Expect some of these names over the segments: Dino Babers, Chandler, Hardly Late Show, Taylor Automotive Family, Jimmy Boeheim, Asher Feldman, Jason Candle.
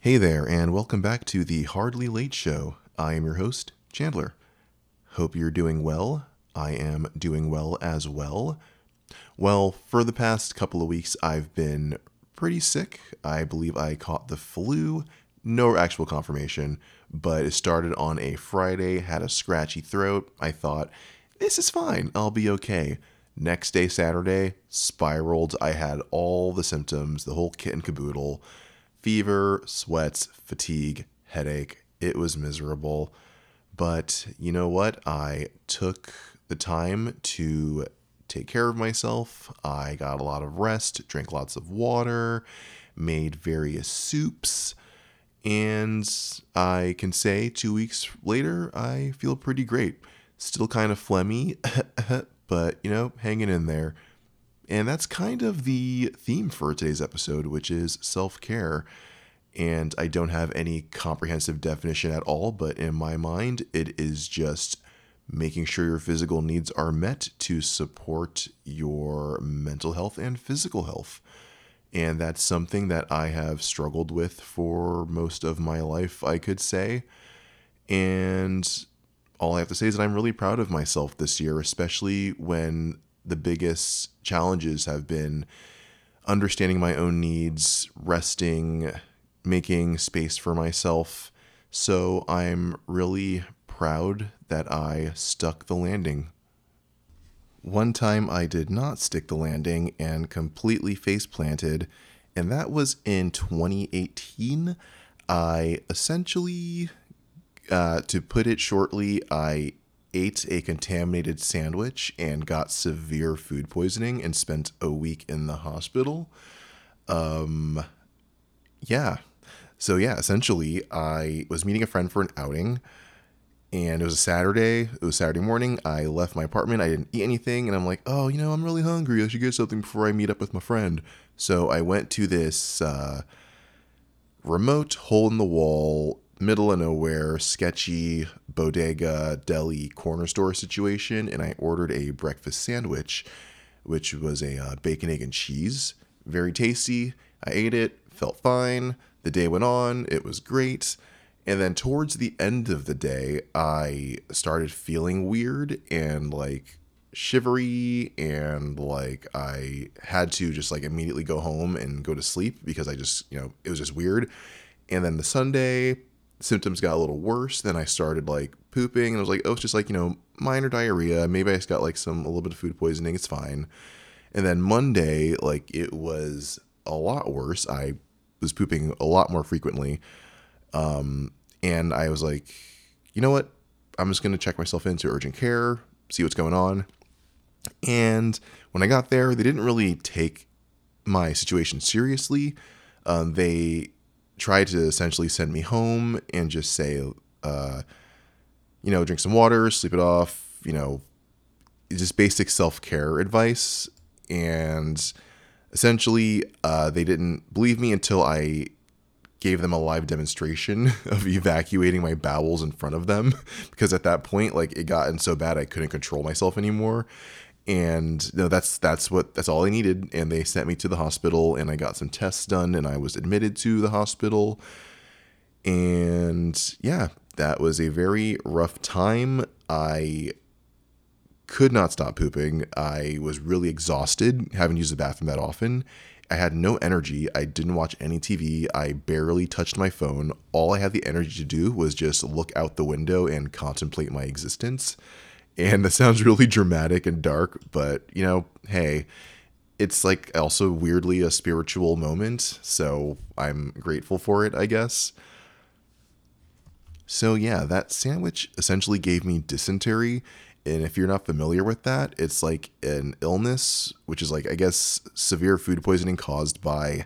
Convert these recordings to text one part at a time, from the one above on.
Hey there, and welcome back to the Hardly Late Show. I am your host, Chandler. Hope you're doing well. I am doing well as well. Well, for the past couple of weeks, I've been pretty sick. I believe I caught the flu. No actual confirmation, but it started on a Friday, had a scratchy throat. I thought, this is fine, I'll be okay. Next day, Saturday, spiraled. I had all the symptoms, the whole kit and caboodle. Fever, sweats, fatigue, headache. It was miserable. But you know what? I took the time to take care of myself. I got a lot of rest, drank lots of water, made various soups. And I can say 2 weeks later, I feel pretty great. Still kind of phlegmy, but, you know, hanging in there. And that's kind of the theme for today's episode, which is self-care. And I don't have any comprehensive definition at all, but in my mind, it is just making sure your physical needs are met to support your mental health and physical health. And that's something that I have struggled with for most of my life, I could say. And all I have to say is that I'm really proud of myself this year, especially when the biggest challenges have been understanding my own needs, resting, making space for myself. So I'm really proud that I stuck the landing. One time I did not stick the landing and completely face-planted, and that was in 2018. I essentially, to put it shortly, I ate a contaminated sandwich and got severe food poisoning and spent a week in the hospital. Essentially I was meeting a friend for an outing, and it was a Saturday. It was Saturday morning. I left my apartment. I didn't eat anything, and I'm like, oh, you know, I'm really hungry. I should get something before I meet up with my friend. So I went to this remote hole-in-the-wall middle of nowhere, sketchy bodega, deli, corner store situation, and I ordered a breakfast sandwich, which was a bacon, egg, and cheese. Very tasty. I ate it, felt fine. The day went on, it was great. And then towards the end of the day, I started feeling weird and like shivery, and like I had to just like immediately go home and go to sleep because I just, you know, it was just weird. And then the Sunday, symptoms got a little worse. Then I started like pooping, and I was like, oh, it's just like, you know, minor diarrhea. Maybe I just got like a little bit of food poisoning. It's fine. And then Monday, like it was a lot worse. I was pooping a lot more frequently. And I was like, you know what? I'm just going to check myself into urgent care, see what's going on. And when I got there, they didn't really take my situation seriously. They tried to essentially send me home and just say, you know, drink some water, sleep it off, you know, just basic self-care advice. And essentially, they didn't believe me until I gave them a live demonstration of evacuating my bowels in front of them, because at that point, like, it gotten so bad I couldn't control myself anymore. And no, that's all I needed. And they sent me to the hospital, and I got some tests done, and I was admitted to the hospital. And yeah, that was a very rough time. I could not stop pooping. I was really exhausted. Haven't used the bathroom that often. I had no energy. I didn't watch any TV. I barely touched my phone. All I had the energy to do was just look out the window and contemplate my existence. And that sounds really dramatic and dark, but, you know, hey, it's like also weirdly a spiritual moment, so I'm grateful for it, I guess. So yeah, that sandwich essentially gave me dysentery, and if you're not familiar with that, it's like an illness, which is like, I guess, severe food poisoning caused by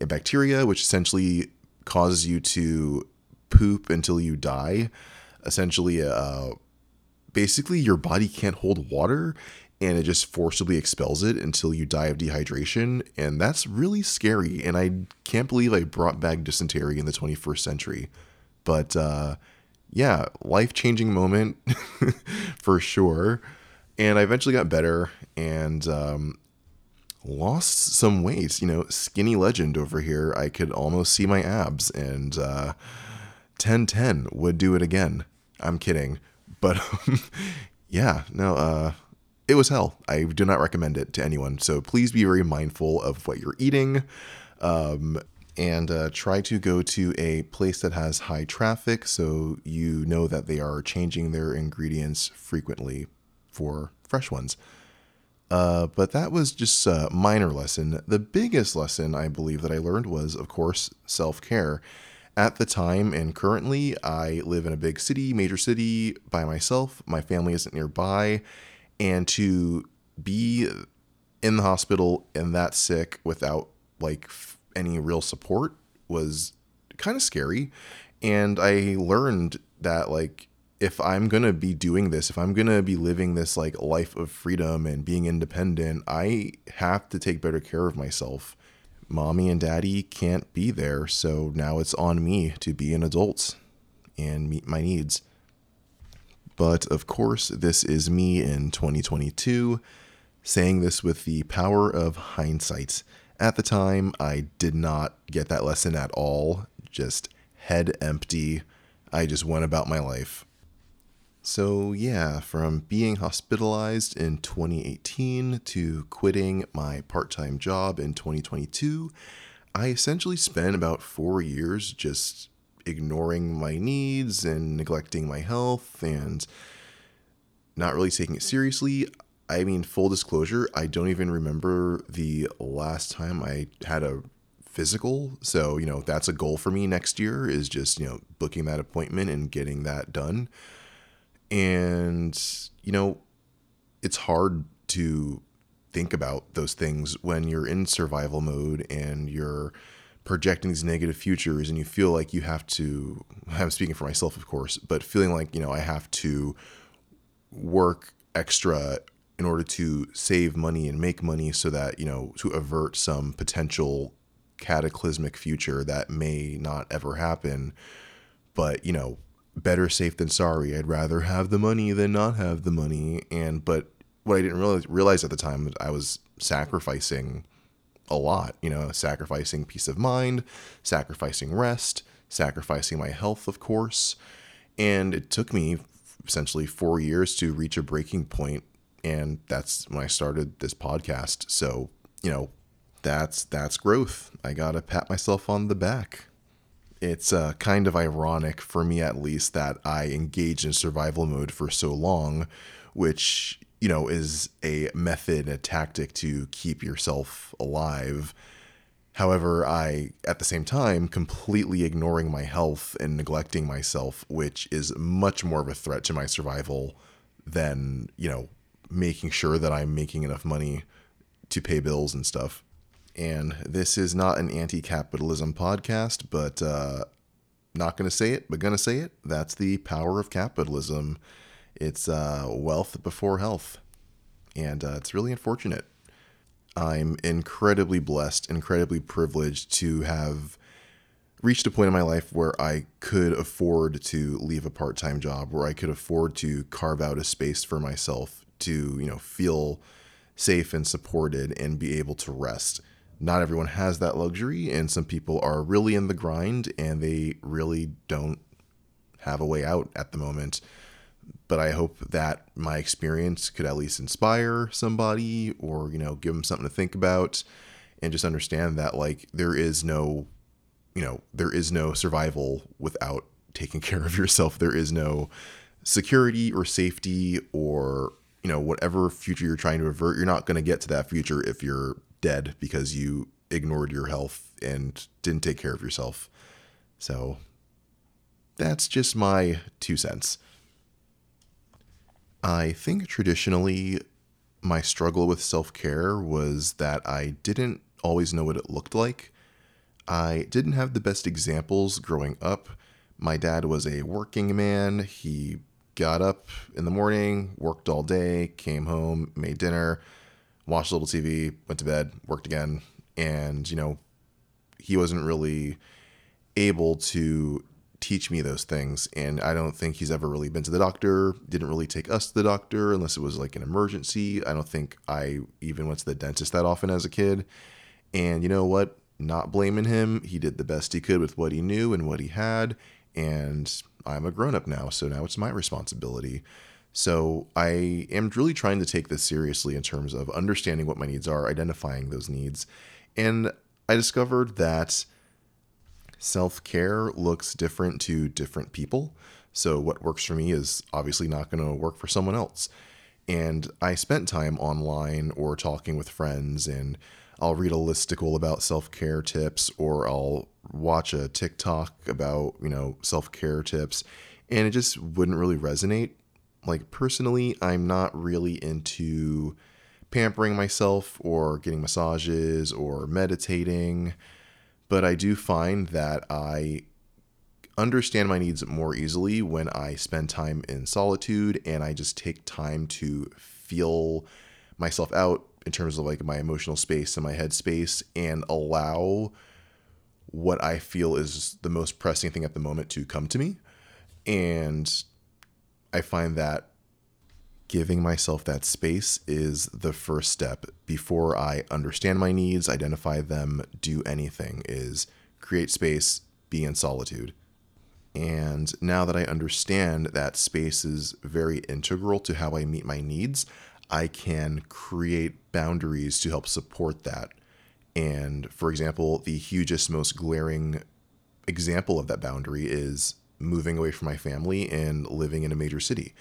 a bacteria, which essentially causes you to poop until you die. Essentially, basically, your body can't hold water, and it just forcibly expels it until you die of dehydration, and that's really scary, and I can't believe I brought back dysentery in the 21st century. But, yeah, life-changing moment for sure, and I eventually got better, and lost some weight, you know, skinny legend over here. I could almost see my abs, and 10-10 would do it again. I'm kidding. But yeah, no, it was hell. I do not recommend it to anyone. So please be very mindful of what you're eating. And try to go to a place that has high traffic, so you know that they are changing their ingredients frequently for fresh ones. But that was just a minor lesson. The biggest lesson I believe that I learned was, of course, self-care. At the time and currently, I live in a big city, major city, by myself. My family isn't nearby. And to be in the hospital and that sick without, like, any real support was kind of scary. And I learned that, like, if I'm going to be doing this, if I'm going to be living this, like, life of freedom and being independent, I have to take better care of myself. Mommy and daddy can't be there, so now it's on me to be an adult and meet my needs. But of course, this is me in 2022 saying this with the power of hindsight. At the time, I did not get that lesson at all. Just head empty. I just went about my life. So yeah, from being hospitalized in 2018 to quitting my part-time job in 2022, I essentially spent about 4 years just ignoring my needs and neglecting my health and not really taking it seriously. I mean, full disclosure, I don't even remember the last time I had a physical. So, you know, that's a goal for me next year, is just, you know, booking that appointment and getting that done. And, you know, it's hard to think about those things when you're in survival mode and you're projecting these negative futures and you feel like you have to, I'm speaking for myself, of course, but feeling like, you know, I have to work extra in order to save money and make money so that, you know, to avert some potential cataclysmic future that may not ever happen. But, you know, better safe than sorry. I'd rather have the money than not have the money. And, but what I didn't realize at the time, I was sacrificing a lot, you know, sacrificing peace of mind, sacrificing rest, sacrificing my health, of course. And it took me essentially 4 years to reach a breaking point. And that's when I started this podcast. So, you know, that's growth. I gotta pat myself on the back. It's kind of ironic for me, at least, that I engaged in survival mode for so long, which, you know, is a method, a tactic to keep yourself alive. However, I, at the same time, completely ignoring my health and neglecting myself, which is much more of a threat to my survival than, you know, making sure that I'm making enough money to pay bills and stuff. And this is not an anti-capitalism podcast, but not going to say it, but going to say it. That's the power of capitalism. It's wealth before health. And it's really unfortunate. I'm incredibly blessed, incredibly privileged to have reached a point in my life where I could afford to leave a part-time job, where I could afford to carve out a space for myself to, you know, feel safe and supported and be able to rest. Not everyone has that luxury, and some people are really in the grind and they really don't have a way out at the moment. But I hope that my experience could at least inspire somebody, or, you know, give them something to think about and just understand that, like, there is no, you know, there is no survival without taking care of yourself. There is no security or safety or, you know, whatever future you're trying to avert. You're not going to get to that future if you're dead because you ignored your health and didn't take care of yourself. So that's just my 2 cents. I think traditionally my struggle with self-care was that I didn't always know what it looked like. I didn't have the best examples growing up. My dad was a working man. He got up in the morning, worked all day, came home, made dinner, watched a little TV, went to bed, worked again. And, you know, he wasn't really able to teach me those things. And I don't think he's ever really been to the doctor, didn't really take us to the doctor unless it was like an emergency. I don't think I even went to the dentist that often as a kid. And you know what? Not blaming him. He did the best he could with what he knew and what he had. And I'm a grown up now, so now it's my responsibility. So I am really trying to take this seriously in terms of understanding what my needs are, identifying those needs. And I discovered that self-care looks different to different people. So what works for me is obviously not going to work for someone else. And I spent time online or talking with friends, and I'll read a listicle about self-care tips, or I'll watch a TikTok about, self-care tips, and it just wouldn't really resonate. Like, personally, I'm not really into pampering myself or getting massages or meditating, but I do find that I understand my needs more easily when I spend time in solitude, and I just take time to feel myself out in terms of like my emotional space and my head space, and allow what I feel is the most pressing thing at the moment to come to me. And I find that giving myself that space is the first step before I understand my needs, identify them, do anything, is create space, be in solitude. And now that I understand that space is very integral to how I meet my needs, I can create boundaries to help support that. And for example, the hugest, most glaring example of that boundary is moving away from my family and living in a major city.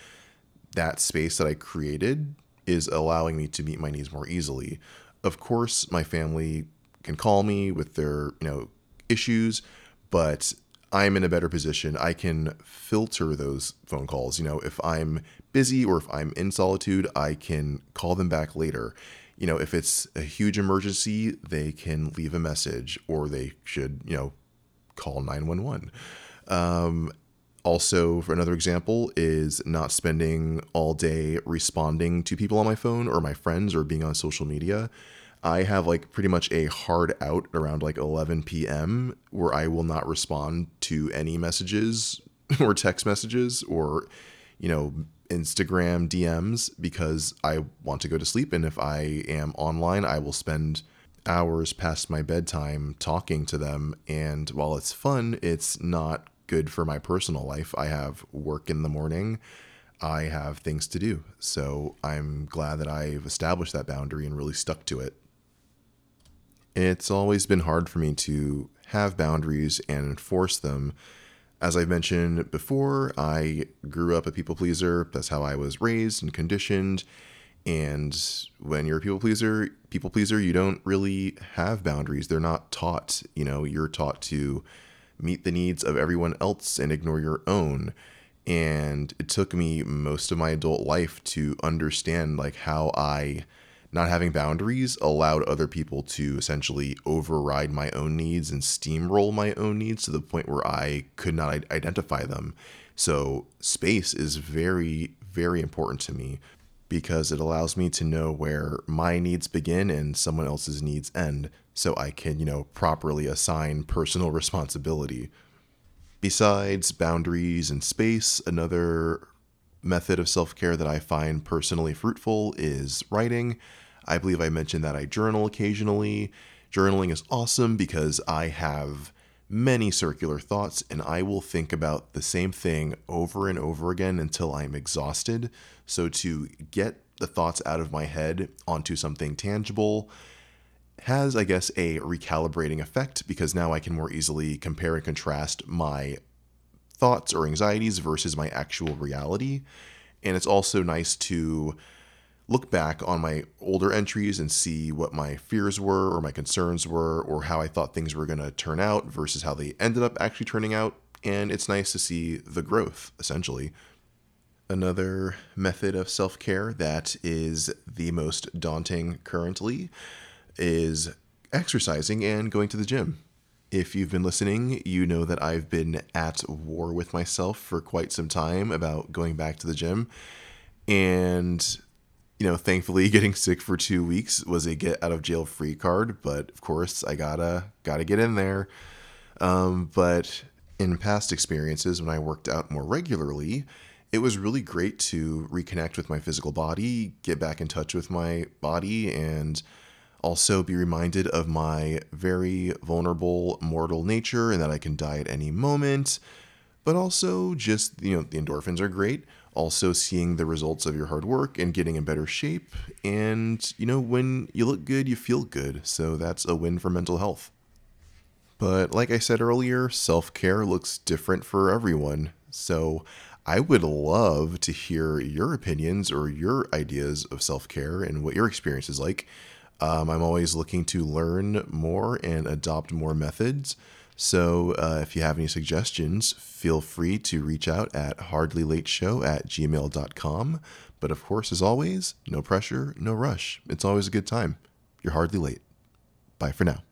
That space that I created is allowing me to meet my needs more easily. Of course, my family can call me with their, issues, but I'm in a better position. I can filter those phone calls. If I'm busy or if I'm in solitude, I can call them back later. If it's a huge emergency, they can leave a message, or they should, call 911. Also, for another example, is not spending all day responding to people on my phone or my friends or being on social media. I have like pretty much a hard out around like 11 p.m. where I will not respond to any messages or text messages or, Instagram DMs, because I want to go to sleep. And if I am online, I will spend hours past my bedtime talking to them. And while it's fun, it's not good for my personal life. I have work in the morning. I have things to do. So I'm glad that I've established that boundary and really stuck to it. It's always been hard for me to have boundaries and enforce them. As I've mentioned before, I grew up a people pleaser. That's how I was raised and conditioned. And when you're a people pleaser, you don't really have boundaries. They're not taught. You're taught to meet the needs of everyone else and ignore your own. And it took me most of my adult life to understand like how I, not having boundaries, allowed other people to essentially override my own needs and steamroll my own needs to the point where I could not identify them. So space is very, very important to me, because it allows me to know where my needs begin and someone else's needs end, so I can, properly assign personal responsibility. Besides boundaries and space, another method of self-care that I find personally fruitful is writing. I believe I mentioned that I journal occasionally. Journaling is awesome because I have many circular thoughts, and I will think about the same thing over and over again until I'm exhausted. So to get the thoughts out of my head onto something tangible has, I guess, a recalibrating effect, because now I can more easily compare and contrast my thoughts or anxieties versus my actual reality. And it's also nice to look back on my older entries and see what my fears were or my concerns were, or how I thought things were going to turn out versus how they ended up actually turning out. And it's nice to see the growth, essentially. Another method of self-care that is the most daunting currently is exercising and going to the gym. If you've been listening, you know that I've been at war with myself for quite some time about going back to the gym. And, thankfully getting sick for 2 weeks was a get out of jail free card. But of course I gotta get in there. But in past experiences when I worked out more regularly, it was really great to reconnect with my physical body, get back in touch with my body, and also be reminded of my very vulnerable mortal nature and that I can die at any moment. But also just, the endorphins are great. Also seeing the results of your hard work and getting in better shape. And, when you look good, you feel good. So that's a win for mental health. But like I said earlier, self-care looks different for everyone. So I would love to hear your opinions or your ideas of self-care and what your experience is like. I'm always looking to learn more and adopt more methods. So if you have any suggestions, feel free to reach out at hardlylateshow@gmail.com. But of course, as always, no pressure, no rush. It's always a good time. You're hardly late. Bye for now.